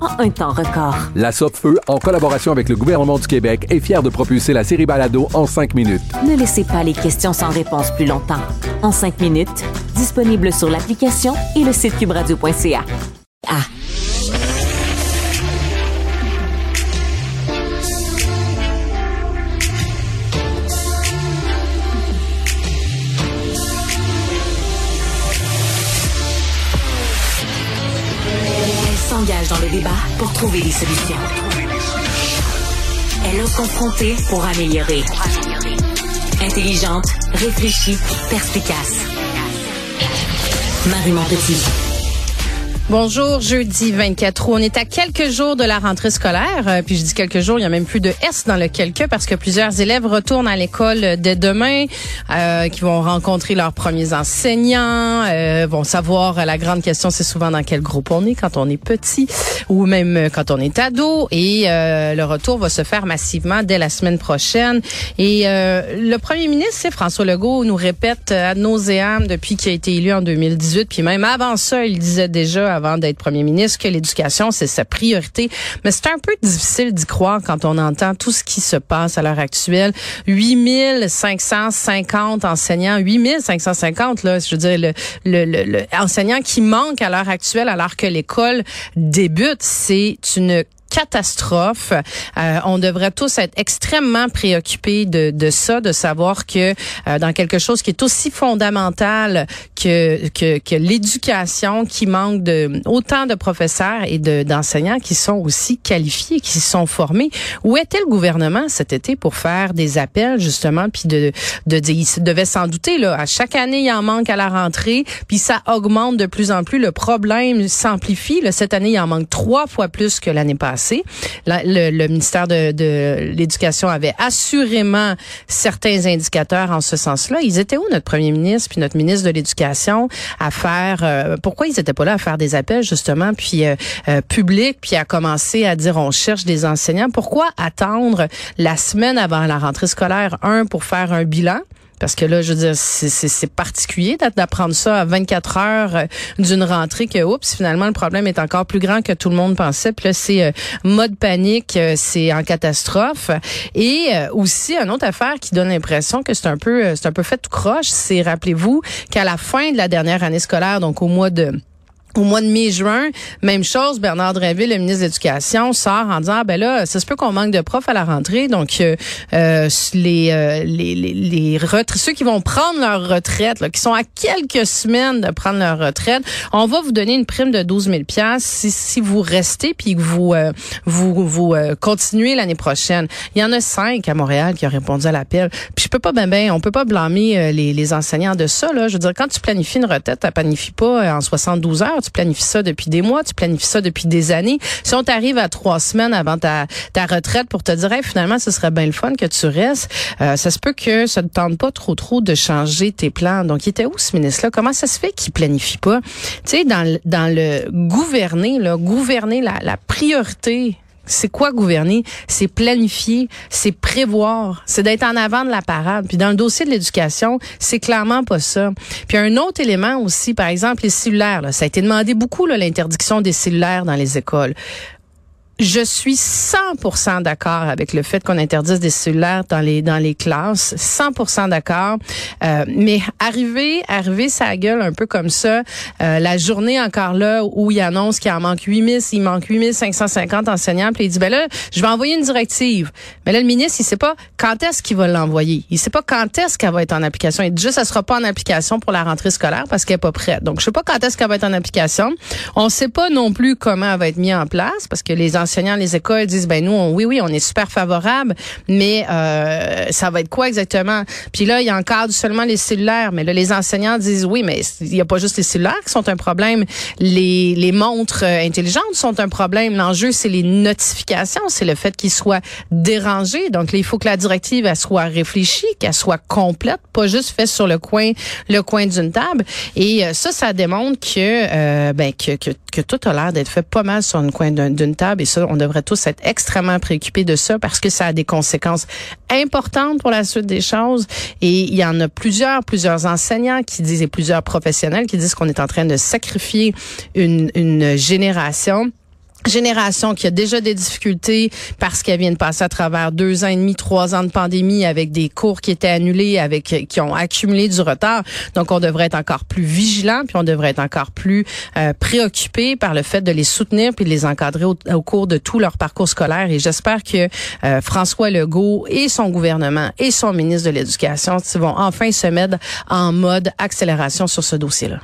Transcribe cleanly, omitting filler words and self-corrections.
en un temps record. La Sopfeu, en collaboration avec le gouvernement du Québec, est fière de propulser la série balado en 5 minutes. Ne laissez pas les questions sans réponse plus longtemps. En 5 minutes, disponible sur l'application et le site cubradio.ca. S'engage dans le débat pour trouver des solutions. Elle ose confronter pour améliorer. Intelligente, réfléchie, perspicace. Marie Montpetit. Bonjour, jeudi 24 août. On est à quelques jours de la rentrée scolaire. Puis je dis quelques jours, il y a même plus de S dans le quelques parce que plusieurs élèves retournent à l'école dès demain, qui vont rencontrer leurs premiers enseignants, vont savoir, la grande question c'est souvent dans quel groupe on est quand on est petit ou même quand on est ado. Et le retour va se faire massivement dès la semaine prochaine. Et le premier ministre, c'est François Legault, nous répète ad nauseam depuis qu'il a été élu en 2018. Puis même avant ça, il disait déjà avant d'être premier ministre, que l'éducation, c'est sa priorité. Mais c'est un peu difficile d'y croire quand on entend tout ce qui se passe à l'heure actuelle. 8550 enseignants, 8550, là, je veux dire, le enseignant qui manque à l'heure actuelle alors que l'école débute, c'est une catastrophe. On devrait tous être extrêmement préoccupés de ça, de savoir que dans quelque chose qui est aussi fondamental que l'éducation, qui manque de autant de professeurs et d'enseignants qui sont aussi qualifiés, qui sont formés. Où était le gouvernement cet été pour faire des appels justement, puis il devait s'en douter là. À chaque année, il en manque à la rentrée, puis ça augmente de plus en plus. Le problème s'amplifie. Là, cette année, il en manque 3 fois plus que l'année passée. Le ministère de l'Éducation avait assurément certains indicateurs en ce sens-là. Ils étaient où, notre premier ministre puis notre ministre de l'Éducation, à faire... pourquoi ils étaient pas là à faire des appels, justement, puis publics, puis à commencer à dire on cherche des enseignants? Pourquoi attendre la semaine avant la rentrée scolaire, pour faire un bilan? Parce que là, je veux dire, c'est particulier d'apprendre ça à 24 heures d'une rentrée que, oups, finalement, le problème est encore plus grand que tout le monde pensait. Puis là, c'est mode panique, c'est en catastrophe. Et aussi, une autre affaire qui donne l'impression que c'est un peu fait tout croche, c'est, rappelez-vous, qu'à la fin de la dernière année scolaire, donc au mois de mai-juin, même chose, Bernard Drainville, le ministre de l'Éducation, sort en disant ça se peut qu'on manque de profs à la rentrée, donc ceux qui vont prendre leur retraite, là, qui sont à quelques semaines de prendre leur retraite, on va vous donner une prime de 12 000 $ si vous restez puis que vous continuez l'année prochaine. Il y en a 5 à Montréal qui ont répondu à l'appel. Puis je peux pas on peut pas blâmer les enseignants de ça là. Je veux dire, quand tu planifies une retraite, tu la planifies pas en 72 heures. Tu planifies ça depuis des mois, tu planifies ça depuis des années. Si on t'arrive à 3 semaines avant ta retraite pour te dire finalement, ce serait bien le fun que tu restes, ça se peut que ça ne te tente pas trop de changer tes plans. Donc, il était où, ce ministre-là? Comment ça se fait qu'il planifie pas? Tu sais, dans le gouverner la priorité. C'est quoi gouverner? C'est planifier, c'est prévoir, c'est d'être en avant de la parade. Puis dans le dossier de l'éducation, c'est clairement pas ça. Puis un autre élément aussi, par exemple, les cellulaires. Là, ça a été demandé beaucoup, l'interdiction des cellulaires dans les écoles. Je suis 100% d'accord avec le fait qu'on interdise des cellulaires dans les classes, 100% d'accord. Mais arriver sa gueule un peu comme ça, la journée encore là où il annonce qu'il en manque 8000, il manque 8550 enseignants, puis il dit ben là, je vais envoyer une directive. Mais là le ministre, il sait pas quand est-ce qu'il va l'envoyer. Il sait pas quand est-ce qu'elle va être en application. Il dit juste ça sera pas en application pour la rentrée scolaire parce qu'elle est pas prête. Donc je sais pas quand est-ce qu'elle va être en application. On sait pas non plus comment elle va être mise en place parce que les enseignants, les écoles disent ben nous on est super favorable, mais ça va être quoi exactement? Puis là il encadre seulement les cellulaires, mais là les enseignants disent oui, mais il y a pas juste les cellulaires qui sont un problème, les montres intelligentes sont un problème, l'enjeu c'est les notifications, c'est le fait qu'ils soient dérangés. Donc là, il faut que la directive elle soit réfléchie, qu'elle soit complète, pas juste faite sur le coin d'une table, et ça démontre que tout a l'air d'être fait pas mal sur le coin d'une table. Et ça, on devrait tous être extrêmement préoccupés de ça parce que ça a des conséquences importantes pour la suite des choses. Et il y en a plusieurs enseignants qui disent et plusieurs professionnels qui disent qu'on est en train de sacrifier une génération qui a déjà des difficultés parce qu'elle vient de passer à travers 2 ans et demi, 3 ans de pandémie avec des cours qui étaient annulés, qui ont accumulé du retard. Donc, on devrait être encore plus vigilant, puis on devrait être encore plus préoccupé par le fait de les soutenir puis de les encadrer au cours de tout leur parcours scolaire. Et j'espère que François Legault et son gouvernement et son ministre de l'Éducation vont enfin se mettre en mode accélération sur ce dossier-là.